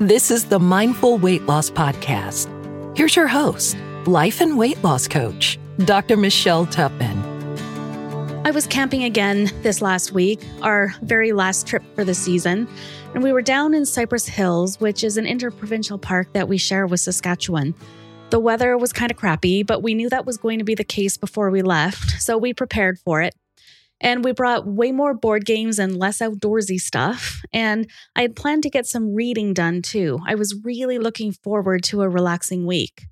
This is the Mindful Weight Loss Podcast. Here's your host, life and weight loss coach, Dr. Michelle Tupman. I was camping again this last week, our very last trip for the season, and we were down in Cypress Hills, which is an interprovincial park that we share with Saskatchewan. The weather was kind of crappy, but we knew that was going to be the case before we left, so we prepared for it. And we brought way more board games and less outdoorsy stuff. And I had planned to get some reading done too. I was really looking forward to a relaxing week.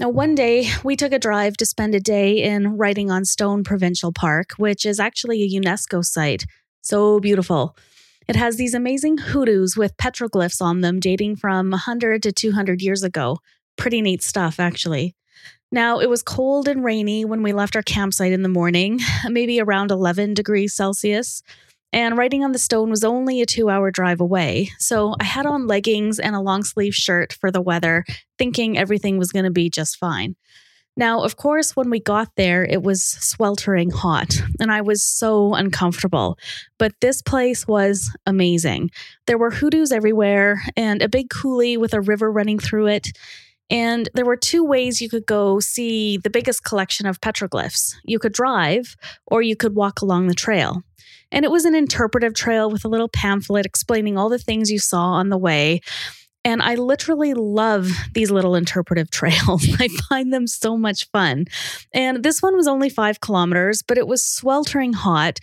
Now, one day we took a drive to spend a day in Writing on Stone Provincial Park, which is actually a UNESCO site. So beautiful. It has these amazing hoodoos with petroglyphs on them dating from 100 to 200 years ago. Pretty neat stuff, actually. Now, it was cold and rainy when we left our campsite in the morning, maybe around 11 degrees Celsius, and Writing on the Stone was only a 2-hour drive away, so I had on leggings and a long-sleeve shirt for the weather, thinking everything was going to be just fine. Now, of course, when we got there, it was sweltering hot, and I was so uncomfortable, but this place was amazing. There were hoodoos everywhere, and a big coulee with a river running through it. And there were two ways you could go see the biggest collection of petroglyphs. You could drive, or you could walk along the trail. And it was an interpretive trail with a little pamphlet explaining all the things you saw on the way. And I literally love these little interpretive trails. I find them so much fun. And this one was only 5 kilometers, but it was sweltering hot.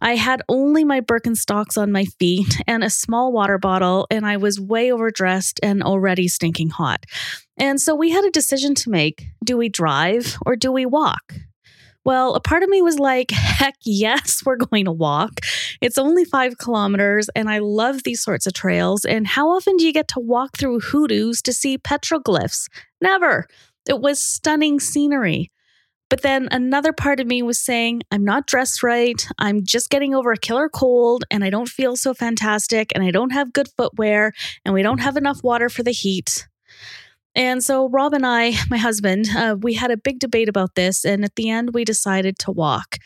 I had only my Birkenstocks on my feet and a small water bottle, and I was way overdressed and already stinking hot. And so we had a decision to make. Do we drive or do we walk? Well, a part of me was like, heck yes, we're going to walk. It's only 5 kilometers, and I love these sorts of trails. And how often do you get to walk through hoodoos to see petroglyphs? Never. It was stunning scenery. But then another part of me was saying, I'm not dressed right. I'm just getting over a killer cold and I don't feel so fantastic and I don't have good footwear and we don't have enough water for the heat. And so Rob and I, my husband, we had a big debate about this. And at the end, we decided to walk.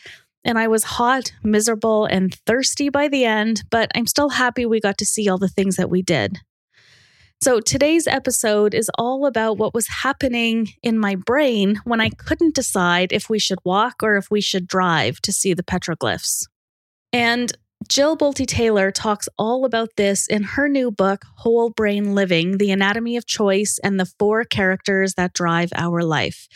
And I was hot, miserable, and thirsty by the end, but I'm still happy we got to see all the things that we did. So today's episode is all about what was happening in my brain when I couldn't decide if we should walk or if we should drive to see the petroglyphs. And Jill Bolte Taylor talks all about this in her new book, Whole Brain Living: The Anatomy of Choice and the Four Characters That Drive Our Life.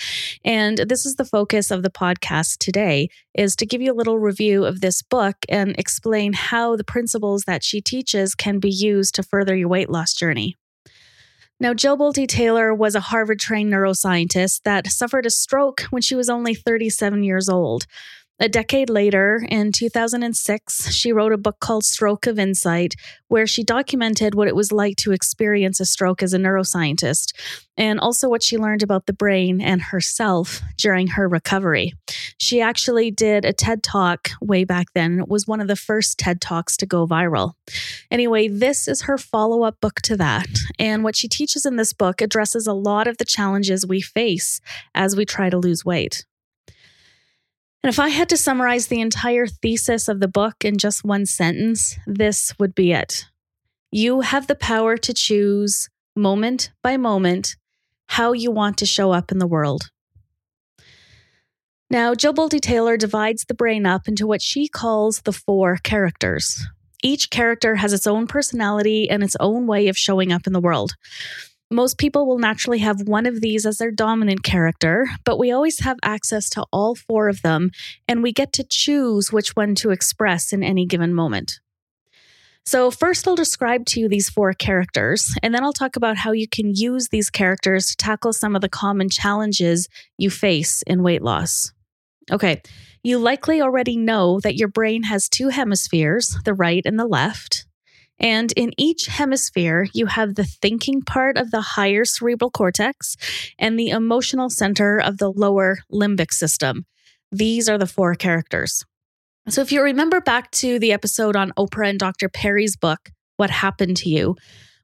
And this is the focus of the podcast today, is to give you a little review of this book and explain how the principles that she teaches can be used to further your weight loss journey. Now, Jill Bolte Taylor was a Harvard-trained neuroscientist that suffered a stroke when she was only 37 years old. A decade later, in 2006, she wrote a book called Stroke of Insight, where she documented what it was like to experience a stroke as a neuroscientist, and also what she learned about the brain and herself during her recovery. She actually did a TED Talk way back then. It was one of the first TED Talks to go viral. Anyway, this is her follow-up book to that. And what she teaches in this book addresses a lot of the challenges we face as we try to lose weight. And if I had to summarize the entire thesis of the book in just one sentence, this would be it. You have the power to choose, moment by moment, how you want to show up in the world. Now, Jill Bolte Taylor divides the brain up into what she calls the four characters. Each character has its own personality and its own way of showing up in the world. Most people will naturally have one of these as their dominant character, but we always have access to all four of them, and we get to choose which one to express in any given moment. So first, I'll describe to you these four characters, and then I'll talk about how you can use these characters to tackle some of the common challenges you face in weight loss. Okay, you likely already know that your brain has two hemispheres, the right and the left. And in each hemisphere, you have the thinking part of the higher cerebral cortex and the emotional center of the lower limbic system. These are the four characters. So if you remember back to the episode on Oprah and Dr. Perry's book, What Happened to You,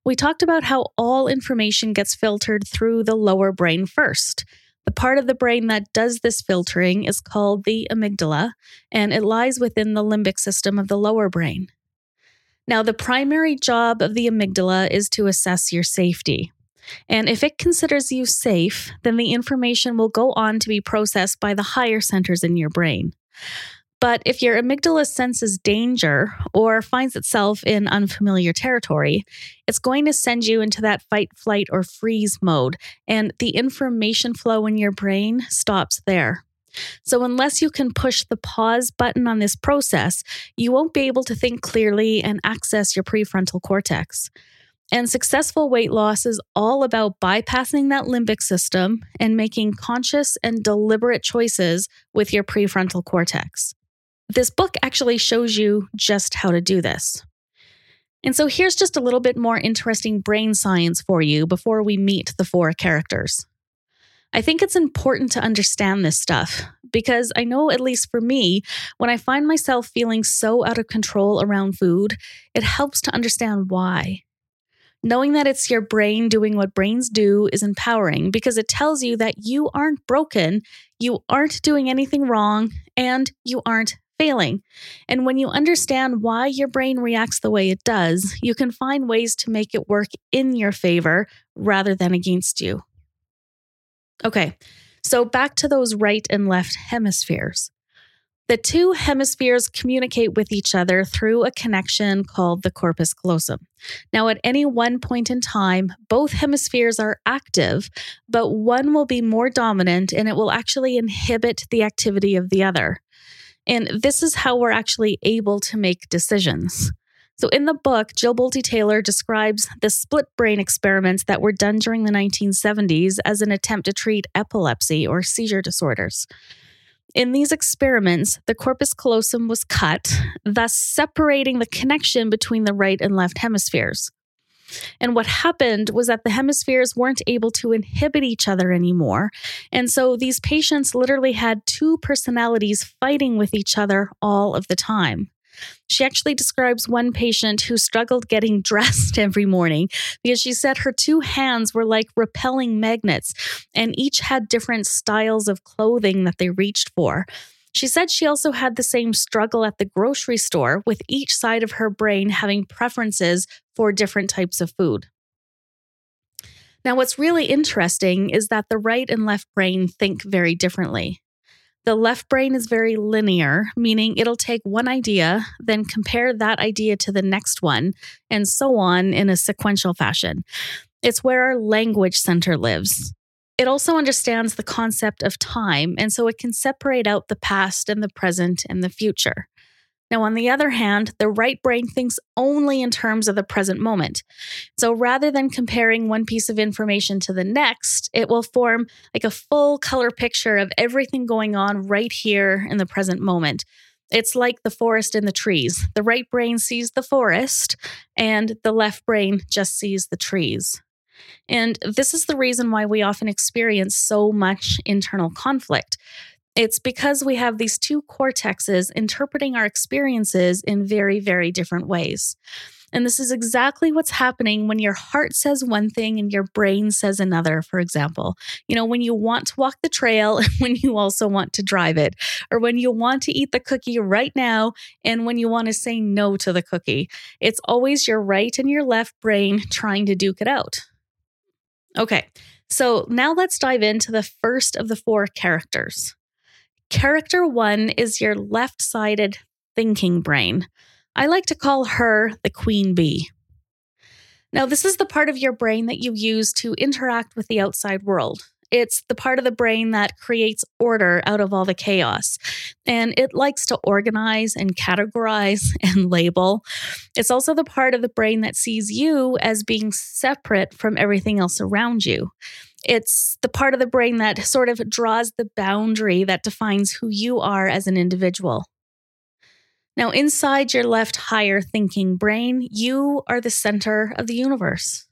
we talked about how all information gets filtered through the lower brain first. The part of the brain that does this filtering is called the amygdala, and it lies within the limbic system of the lower brain. Now, the primary job of the amygdala is to assess your safety. And if it considers you safe, then the information will go on to be processed by the higher centers in your brain. But if your amygdala senses danger or finds itself in unfamiliar territory, it's going to send you into that fight, flight, or freeze mode, and the information flow in your brain stops there. So unless you can push the pause button on this process, you won't be able to think clearly and access your prefrontal cortex. And successful weight loss is all about bypassing that limbic system and making conscious and deliberate choices with your prefrontal cortex. This book actually shows you just how to do this. And so here's just a little bit more interesting brain science for you before we meet the four characters. I think it's important to understand this stuff because I know, at least for me, when I find myself feeling so out of control around food, it helps to understand why. Knowing that it's your brain doing what brains do is empowering because it tells you that you aren't broken, you aren't doing anything wrong, and you aren't failing. And when you understand why your brain reacts the way it does, you can find ways to make it work in your favor rather than against you. Okay, so back to those right and left hemispheres. The two hemispheres communicate with each other through a connection called the corpus callosum. Now, at any one point in time, both hemispheres are active, but one will be more dominant and it will actually inhibit the activity of the other. And this is how we're actually able to make decisions. So in the book, Jill Bolte Taylor describes the split brain experiments that were done during the 1970s as an attempt to treat epilepsy or seizure disorders. In these experiments, the corpus callosum was cut, thus separating the connection between the right and left hemispheres. And what happened was that the hemispheres weren't able to inhibit each other anymore. And so these patients literally had two personalities fighting with each other all of the time. She actually describes one patient who struggled getting dressed every morning because she said her two hands were like repelling magnets and each had different styles of clothing that they reached for. She said she also had the same struggle at the grocery store with each side of her brain having preferences for different types of food. Now, what's really interesting is that the right and left brain think very differently. The left brain is very linear, meaning it'll take one idea, then compare that idea to the next one, and so on in a sequential fashion. It's where our language center lives. It also understands the concept of time, and so it can separate out the past and the present and the future. Now, on the other hand, the right brain thinks only in terms of the present moment. So rather than comparing one piece of information to the next, it will form like a full color picture of everything going on right here in the present moment. It's like the forest and the trees. The right brain sees the forest and the left brain just sees the trees. And this is the reason why we often experience so much internal conflict. It's because we have these two cortexes interpreting our experiences in very, very different ways. And this is exactly what's happening when your heart says one thing and your brain says another, for example. You know, when you want to walk the trail and when you also want to drive it, or when you want to eat the cookie right now and when you want to say no to the cookie. It's always your right and your left brain trying to duke it out. Okay, so now let's dive into the first of the four characters. Character one is your left-sided thinking brain. I like to call her the queen bee. Now, this is the part of your brain that you use to interact with the outside world. It's the part of the brain that creates order out of all the chaos, and it likes to organize and categorize and label. It's also the part of the brain that sees you as being separate from everything else around you. It's the part of the brain that sort of draws the boundary that defines who you are as an individual. Now, inside your left higher thinking brain, you are the center of the universe.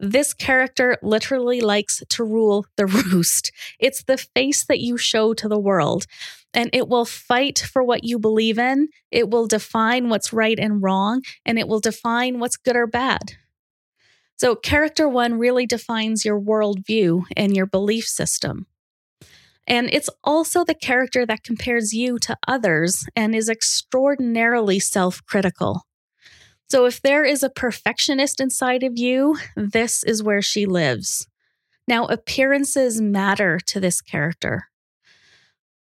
This character literally likes to rule the roost. It's the face that you show to the world, and it will fight for what you believe in. It will define what's right and wrong, and it will define what's good or bad. So character one really defines your worldview and your belief system. And it's also the character that compares you to others and is extraordinarily self-critical. So if there is a perfectionist inside of you, this is where she lives. Now, appearances matter to this character.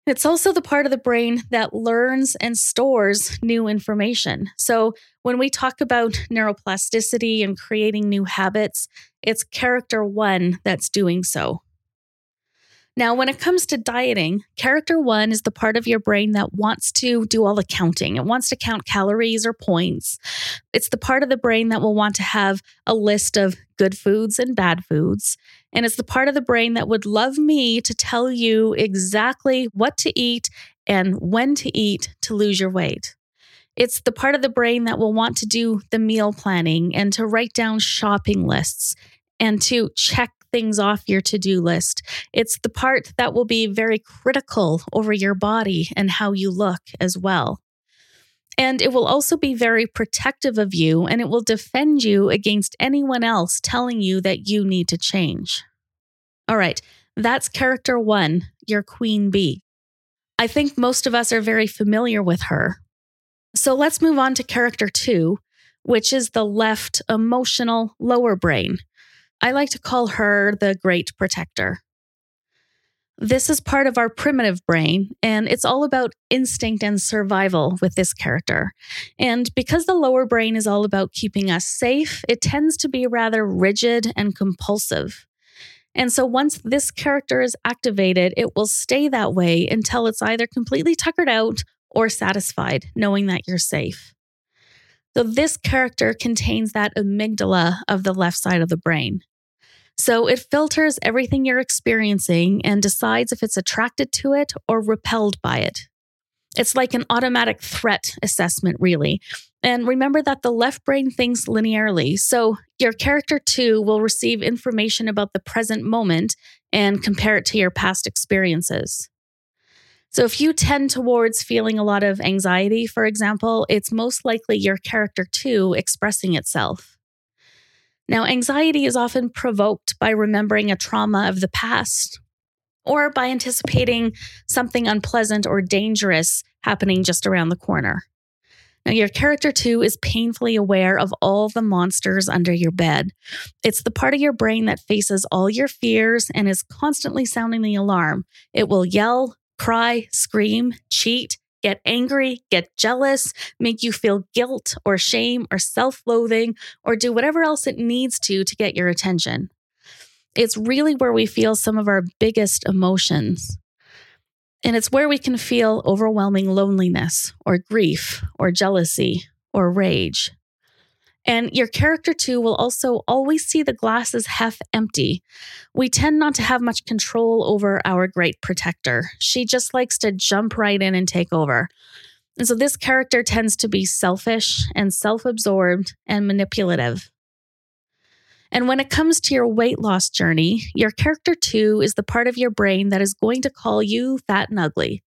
It's also the part of the brain that learns and stores new information. So when we talk about neuroplasticity and creating new habits, it's character one that's doing so. Now, when it comes to dieting, character one is the part of your brain that wants to do all the counting. It wants to count calories or points. It's the part of the brain that will want to have a list of good foods and bad foods. And it's the part of the brain that would love me to tell you exactly what to eat and when to eat to lose your weight. It's the part of the brain that will want to do the meal planning and to write down shopping lists and to check things off your to-do list. It's the part that will be very critical over your body and how you look as well. And it will also be very protective of you, and it will defend you against anyone else telling you that you need to change. All right, that's character one, your queen bee. I think most of us are very familiar with her. So let's move on to character two, which is the left emotional lower brain. I like to call her the great protector. This is part of our primitive brain, and it's all about instinct and survival with this character. And because the lower brain is all about keeping us safe, it tends to be rather rigid and compulsive. And so once this character is activated, it will stay that way until it's either completely tuckered out or satisfied, knowing that you're safe. So this character contains that amygdala of the left side of the brain. So it filters everything you're experiencing and decides if it's attracted to it or repelled by it. It's like an automatic threat assessment, really. And remember that the left brain thinks linearly. So your character two will receive information about the present moment and compare it to your past experiences. So if you tend towards feeling a lot of anxiety, for example, it's most likely your character two expressing itself. Now, anxiety is often provoked by remembering a trauma of the past or by anticipating something unpleasant or dangerous happening just around the corner. Now, your character two is painfully aware of all the monsters under your bed. It's the part of your brain that faces all your fears and is constantly sounding the alarm. It will yell, cry, scream, cheat, get angry, get jealous, make you feel guilt or shame or self-loathing, or do whatever else it needs to get your attention. It's really where we feel some of our biggest emotions. And it's where we can feel overwhelming loneliness or grief or jealousy or rage. And your character two will also always see the glass as half empty. We tend not to have much control over our great protector. She just likes to jump right in and take over. And so this character tends to be selfish and self-absorbed and manipulative. And when it comes to your weight loss journey, your character two is the part of your brain that is going to call you fat and ugly.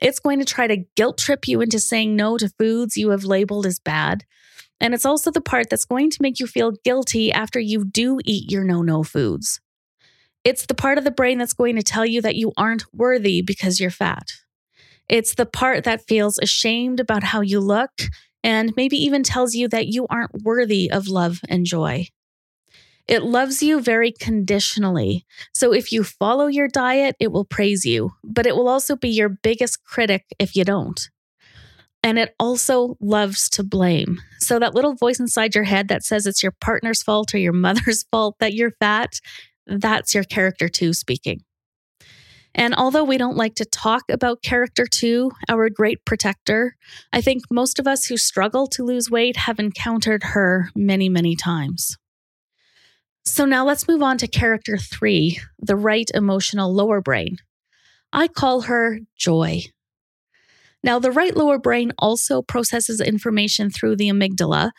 It's going to try to guilt trip you into saying no to foods you have labeled as bad. And it's also the part that's going to make you feel guilty after you do eat your no-no foods. It's the part of the brain that's going to tell you that you aren't worthy because you're fat. It's the part that feels ashamed about how you look and maybe even tells you that you aren't worthy of love and joy. It loves you very conditionally. So if you follow your diet, it will praise you, but it will also be your biggest critic if you don't. And it also loves to blame. So that little voice inside your head that says it's your partner's fault or your mother's fault that you're fat, that's your character two speaking. And although we don't like to talk about character two, our great protector, I think most of us who struggle to lose weight have encountered her many, many times. So now let's move on to character three, the right emotional lower brain. I call her joy. Now, the right lower brain also processes information through the amygdala,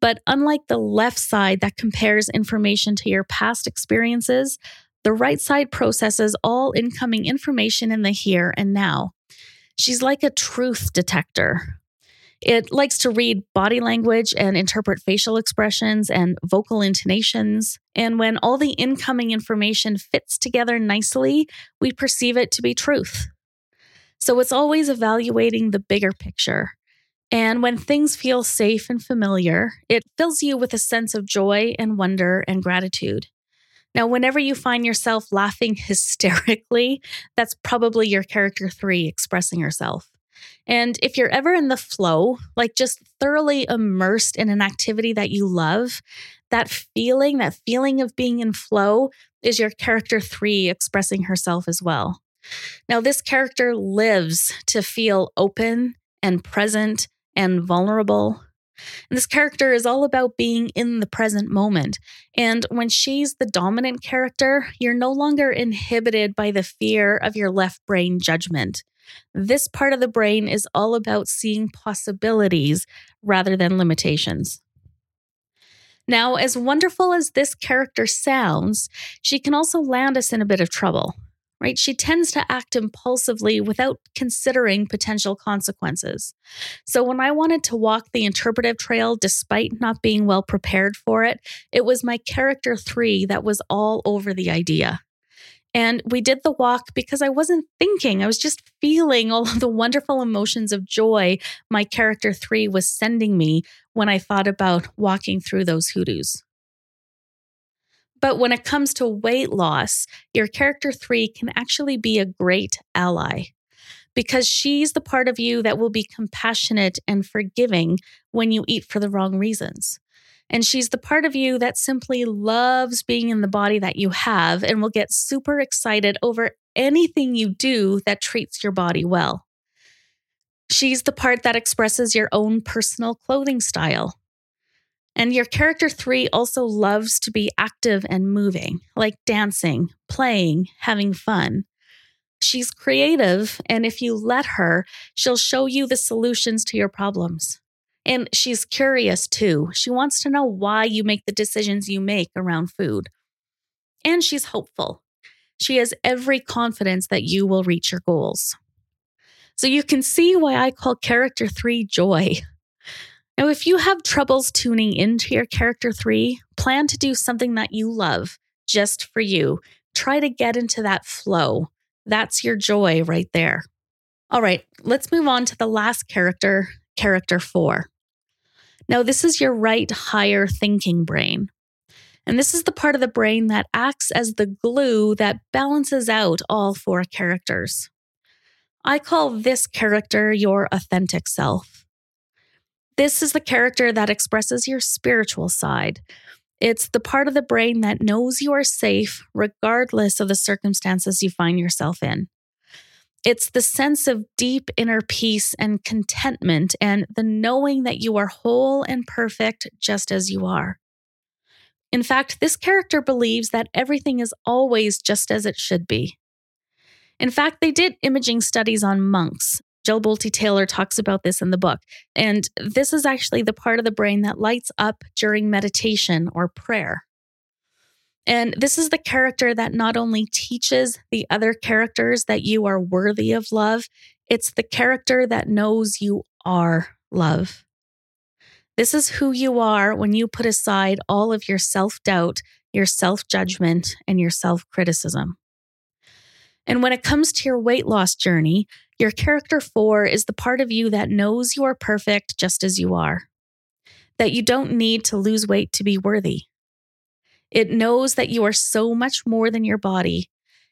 but unlike the left side that compares information to your past experiences, the right side processes all incoming information in the here and now. She's like a truth detector. It likes to read body language and interpret facial expressions and vocal intonations. And when all the incoming information fits together nicely, we perceive it to be truth. So it's always evaluating the bigger picture. And when things feel safe and familiar, it fills you with a sense of joy and wonder and gratitude. Now, whenever you find yourself laughing hysterically, that's probably your character 3 expressing herself. And if you're ever in the flow, like just thoroughly immersed in an activity that you love, that feeling of being in flow is your character 3 expressing herself as well. Now, this character lives to feel open and present and vulnerable. And this character is all about being in the present moment. And when she's the dominant character, you're no longer inhibited by the fear of your left brain judgment. This part of the brain is all about seeing possibilities rather than limitations. Now, as wonderful as this character sounds, she can also land us in a bit of trouble, right? She tends to act impulsively without considering potential consequences. So when I wanted to walk the interpretive trail despite not being well prepared for it, it was my character 3 that was all over the idea. And we did the walk because I wasn't thinking. I was just feeling all of the wonderful emotions of joy my character 3 was sending me when I thought about walking through those hoodoos. But when it comes to weight loss, your character 3 can actually be a great ally because she's the part of you that will be compassionate and forgiving when you eat for the wrong reasons. And she's the part of you that simply loves being in the body that you have and will get super excited over anything you do that treats your body well. She's the part that expresses your own personal clothing style. And your character 3 also loves to be active and moving, like dancing, playing, having fun. She's creative, and if you let her, she'll show you the solutions to your problems. And she's curious too. She wants to know why you make the decisions you make around food. And she's hopeful. She has every confidence that you will reach your goals. So you can see why I call character 3 joy. Now, if you have troubles tuning into your character 3, plan to do something that you love just for you. Try to get into that flow. That's your joy right there. All right, let's move on to the last character, character 4. Now, this is your right higher thinking brain. And this is the part of the brain that acts as the glue that balances out all 4 characters. I call this character your authentic self. This is the character that expresses your spiritual side. It's the part of the brain that knows you are safe regardless of the circumstances you find yourself in. It's the sense of deep inner peace and contentment and the knowing that you are whole and perfect just as you are. In fact, this character believes that everything is always just as it should be. In fact, they did imaging studies on monks. Jill Bolte Taylor talks about this in the book. And this is actually the part of the brain that lights up during meditation or prayer. And this is the character that not only teaches the other characters that you are worthy of love, it's the character that knows you are love. This is who you are when you put aside all of your self-doubt, your self-judgment, and your self-criticism. And when it comes to your weight loss journey, your character 4 is the part of you that knows you are perfect just as you are, that you don't need to lose weight to be worthy. It knows that you are so much more than your body,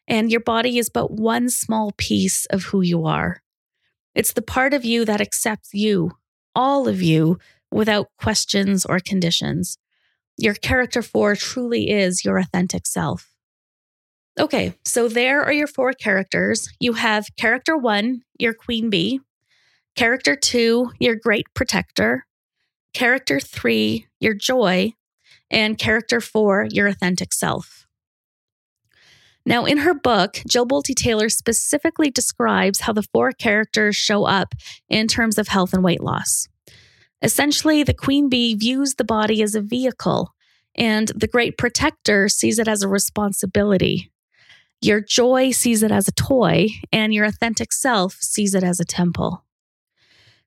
and your body is but one small piece of who you are. It's the part of you that accepts you, all of you, without questions or conditions. Your character 4 truly is your authentic self. Okay, so there are your 4 characters. You have character 1, your queen bee. Character 2, your great protector. Character 3, your joy. And character 4, your authentic self. Now, in her book, Jill Bolte Taylor specifically describes how the four characters show up in terms of health and weight loss. Essentially, the queen bee views the body as a vehicle, and the great protector sees it as a responsibility. Your joy sees it as a toy, and your authentic self sees it as a temple.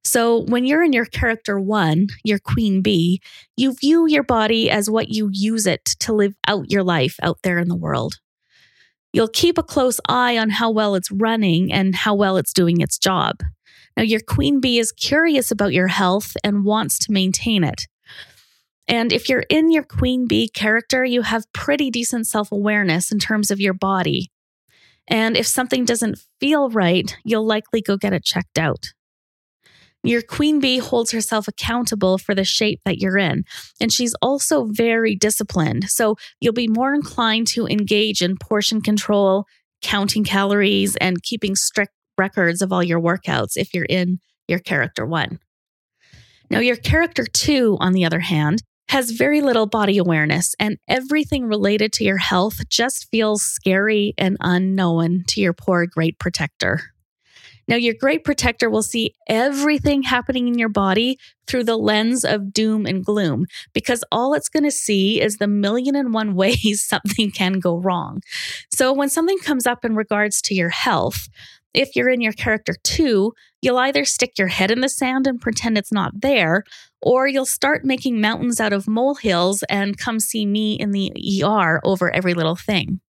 So when you're in your character one, your queen bee, you view your body as what you use it to live out your life out there in the world. You'll keep a close eye on how well it's running and how well it's doing its job. Now, your queen bee is curious about your health and wants to maintain it. And if you're in your queen bee character, you have pretty decent self-awareness in terms of your body. And if something doesn't feel right, you'll likely go get it checked out. Your queen bee holds herself accountable for the shape that you're in, and she's also very disciplined. So you'll be more inclined to engage in portion control, counting calories, and keeping strict records of all your workouts if you're in your character one. Now, your character two, on the other hand, has very little body awareness, and everything related to your health just feels scary and unknown to your poor great protector. Now, your great protector will see everything happening in your body through the lens of doom and gloom, because all it's going to see is the 1,001 ways something can go wrong. So when something comes up in regards to your health, if you're in your character two, you'll either stick your head in the sand and pretend it's not there, or you'll start making mountains out of molehills and come see me in the ER over every little thing.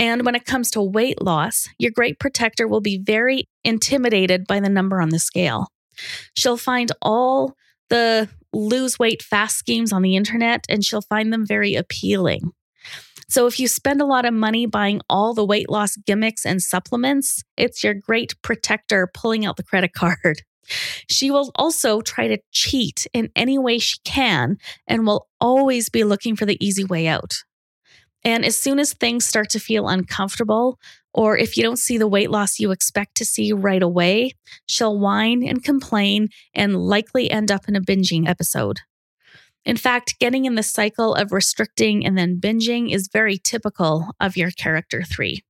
And when it comes to weight loss, your great protector will be very intimidated by the number on the scale. She'll find all the lose weight fast schemes on the internet, and she'll find them very appealing. So if you spend a lot of money buying all the weight loss gimmicks and supplements, it's your great protector pulling out the credit card. She will also try to cheat in any way she can and will always be looking for the easy way out. And as soon as things start to feel uncomfortable, or if you don't see the weight loss you expect to see right away, she'll whine and complain and likely end up in a binging episode. In fact, getting in the cycle of restricting and then binging is very typical of your character three.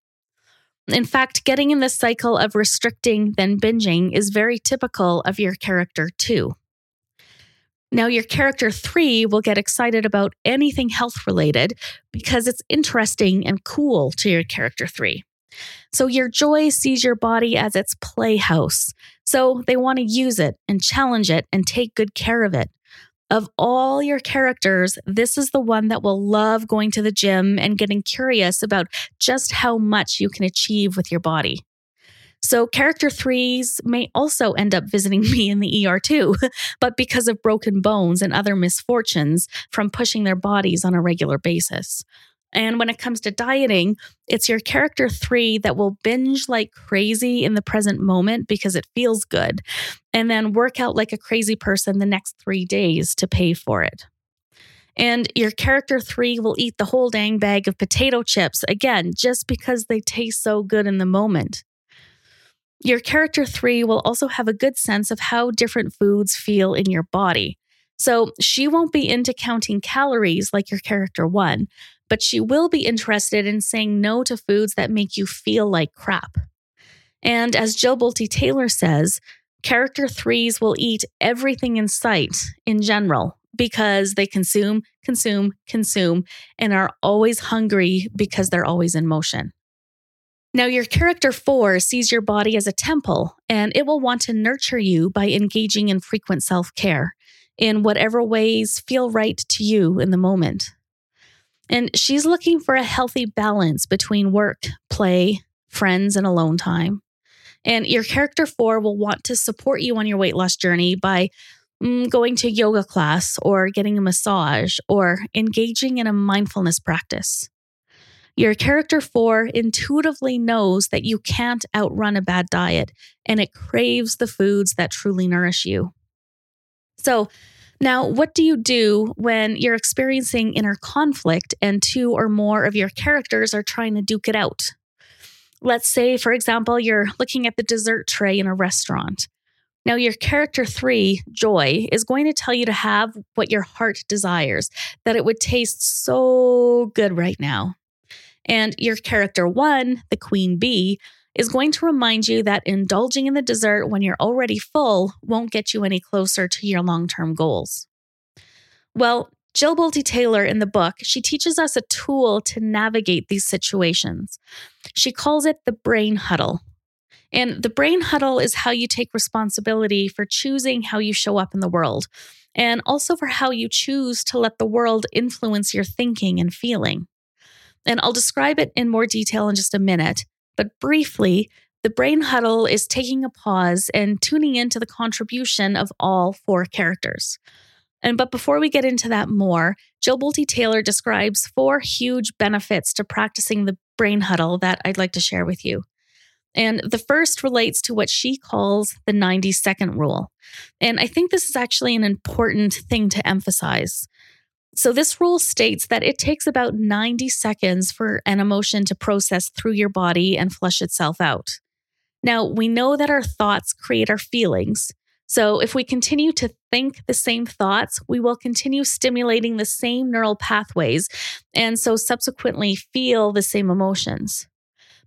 Now, your character three will get excited about anything health related because it's interesting and cool to your character three. So your joy sees your body as its playhouse. So they want to use it and challenge it and take good care of it. Of all your characters, this is the one that will love going to the gym and getting curious about just how much you can achieve with your body. So character threes may also end up visiting me in the ER too, but because of broken bones and other misfortunes from pushing their bodies on a regular basis. And when it comes to dieting, it's your character three that will binge like crazy in the present moment because it feels good, and then work out like a crazy person the next 3 days to pay for it. And your character three will eat the whole dang bag of potato chips, again, just because they taste so good in the moment. Your character three will also have a good sense of how different foods feel in your body. So she won't be into counting calories like your character one, but she will be interested in saying no to foods that make you feel like crap. And as Jill Bolte Taylor says, character threes will eat everything in sight in general because they consume, and are always hungry because they're always in motion. Now, your character four sees your body as a temple, and it will want to nurture you by engaging in frequent self-care in whatever ways feel right to you in the moment. And she's looking for a healthy balance between work, play, friends, and alone time. And your character four will want to support you on your weight loss journey by going to yoga class or getting a massage or engaging in a mindfulness practice. Your character four intuitively knows that you can't outrun a bad diet, and it craves the foods that truly nourish you. So now, what do you do when you're experiencing inner conflict and two or more of your characters are trying to duke it out? Let's say, for example, you're looking at the dessert tray in a restaurant. Now, your character three, Joy, is going to tell you to have what your heart desires, that it would taste so good right now. And your character one, the queen bee, is going to remind you that indulging in the dessert when you're already full won't get you any closer to your long-term goals. Well, Jill Bolte Taylor in the book, she teaches us a tool to navigate these situations. She calls it the brain huddle. And the brain huddle is how you take responsibility for choosing how you show up in the world, and also for how you choose to let the world influence your thinking and feeling. And I'll describe it in more detail in just a minute, but briefly, the brain huddle is taking a pause and tuning into the contribution of all four characters. But before we get into that more, Jill Bolte Taylor describes four huge benefits to practicing the brain huddle that I'd like to share with you. And the first relates to what she calls the 90-second rule. And I think this is actually an important thing to emphasize. So this rule states that it takes about 90 seconds for an emotion to process through your body and flush itself out. Now, we know that our thoughts create our feelings. So if we continue to think the same thoughts, we will continue stimulating the same neural pathways and so subsequently feel the same emotions.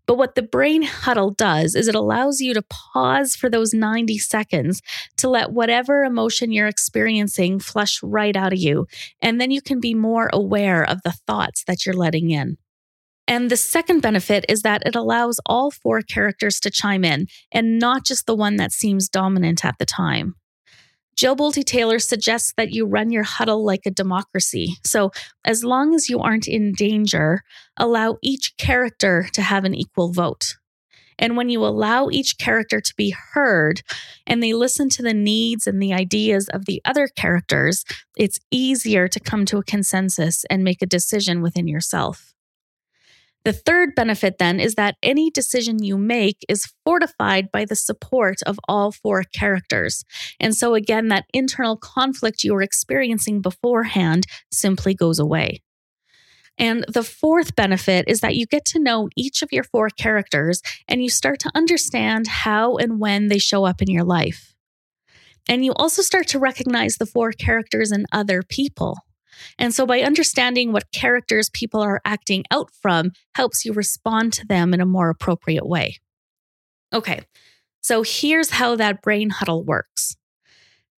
But what the brain huddle does is it allows you to pause for those 90 seconds to let whatever emotion you're experiencing flush right out of you. And then you can be more aware of the thoughts that you're letting in. And the second benefit is that it allows all four characters to chime in and not just the one that seems dominant at the time. Jill Bolte Taylor suggests that you run your huddle like a democracy. So as long as you aren't in danger, allow each character to have an equal vote. And when you allow each character to be heard and they listen to the needs and the ideas of the other characters, it's easier to come to a consensus and make a decision within yourself. The third benefit then is that any decision you make is fortified by the support of all four characters. And so again, that internal conflict you were experiencing beforehand simply goes away. And the fourth benefit is that you get to know each of your four characters and you start to understand how and when they show up in your life. And you also start to recognize the four characters in other people. And so by understanding what characters people are acting out from helps you respond to them in a more appropriate way. Okay, so here's how that brain huddle works.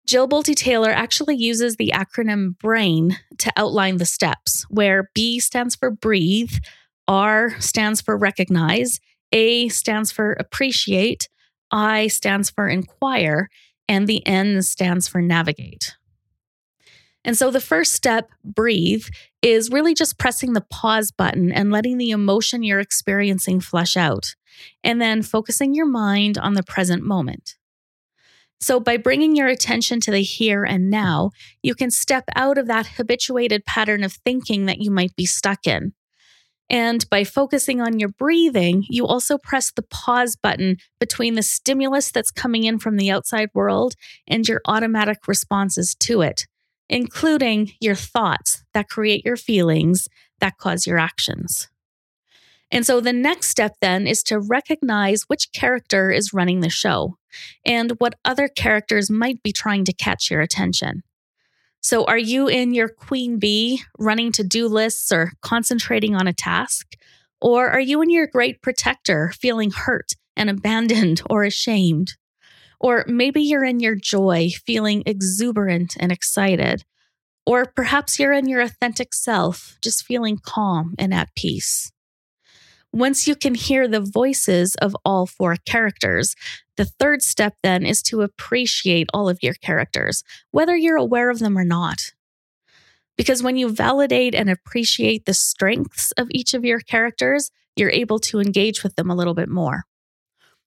Jill Bolte Taylor actually uses the acronym BRAIN to outline the steps, where B stands for breathe, R stands for recognize, A stands for appreciate, I stands for inquire, and the N stands for navigate. And so the first step, breathe, is really just pressing the pause button and letting the emotion you're experiencing flush out, and then focusing your mind on the present moment. So by bringing your attention to the here and now, you can step out of that habituated pattern of thinking that you might be stuck in. And by focusing on your breathing, you also press the pause button between the stimulus that's coming in from the outside world and your automatic responses to it, including your thoughts that create your feelings that cause your actions. And so the next step then is to recognize which character is running the show and what other characters might be trying to catch your attention. So are you in your queen bee running to-do lists or concentrating on a task? Or are you in your great protector feeling hurt and abandoned or ashamed? Or maybe you're in your joy, feeling exuberant and excited. Or perhaps you're in your authentic self, just feeling calm and at peace. Once you can hear the voices of all four characters, the third step then is to appreciate all of your characters, whether you're aware of them or not. Because when you validate and appreciate the strengths of each of your characters, you're able to engage with them a little bit more.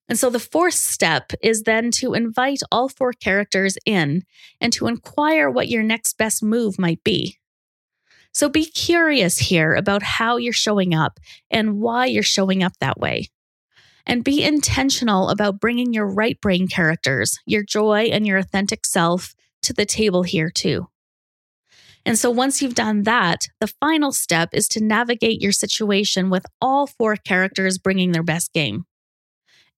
And so the fourth step is then to invite all four characters in and to inquire what your next best move might be. So be curious here about how you're showing up and why you're showing up that way. And be intentional about bringing your right brain characters, your joy and your authentic self, to the table here too. And so once you've done that, the final step is to navigate your situation with all four characters bringing their best game.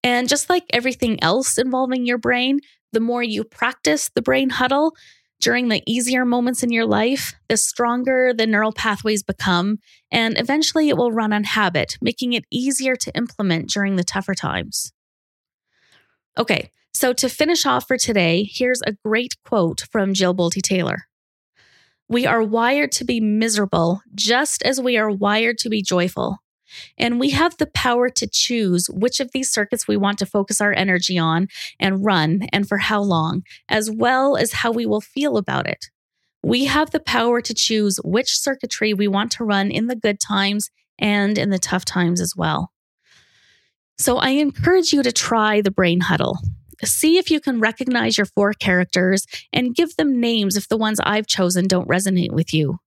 And just like everything else involving your brain, the more you practice the brain huddle, During the easier moments in your life, the stronger the neural pathways become, and eventually it will run on habit, making it easier to implement during the tougher times. Okay, so to finish off for today, here's a great quote from Jill Bolte Taylor. "We are wired to be miserable just as we are wired to be joyful. And we have the power to choose which of these circuits we want to focus our energy on and run, and for how long, as well as how we will feel about it. We have the power to choose which circuitry we want to run in the good times and in the tough times as well." So I encourage you to try the brain huddle. See if you can recognize your four characters and give them names if the ones I've chosen don't resonate with you.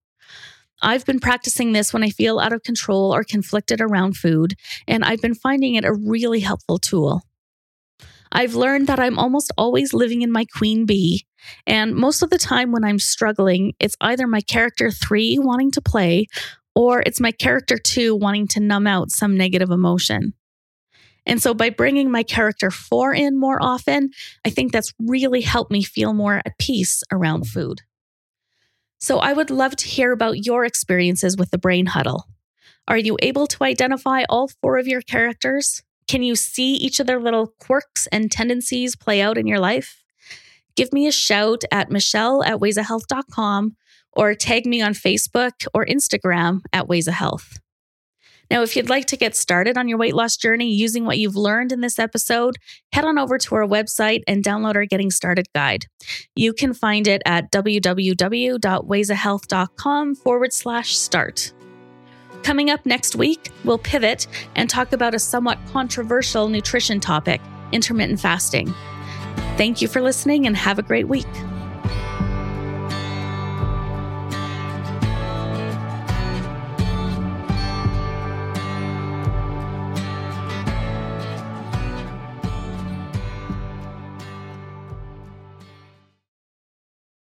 I've been practicing this when I feel out of control or conflicted around food, and I've been finding it a really helpful tool. I've learned that I'm almost always living in my queen bee, and most of the time when I'm struggling, it's either my character 3 wanting to play, or it's my character 2 wanting to numb out some negative emotion. And so by bringing my character 4 in more often, I think that's really helped me feel more at peace around food. So I would love to hear about your experiences with the brain huddle. Are you able to identify all 4 of your characters? Can you see each of their little quirks and tendencies play out in your life? Give me a shout at michelle@waysahealth.com or tag me on Facebook or Instagram @waysahealth. Now, if you'd like to get started on your weight loss journey using what you've learned in this episode, head on over to our website and download our Getting Started guide. You can find it at www.waysahealth.com/start. Coming up next week, we'll pivot and talk about a somewhat controversial nutrition topic, intermittent fasting. Thank you for listening and have a great week.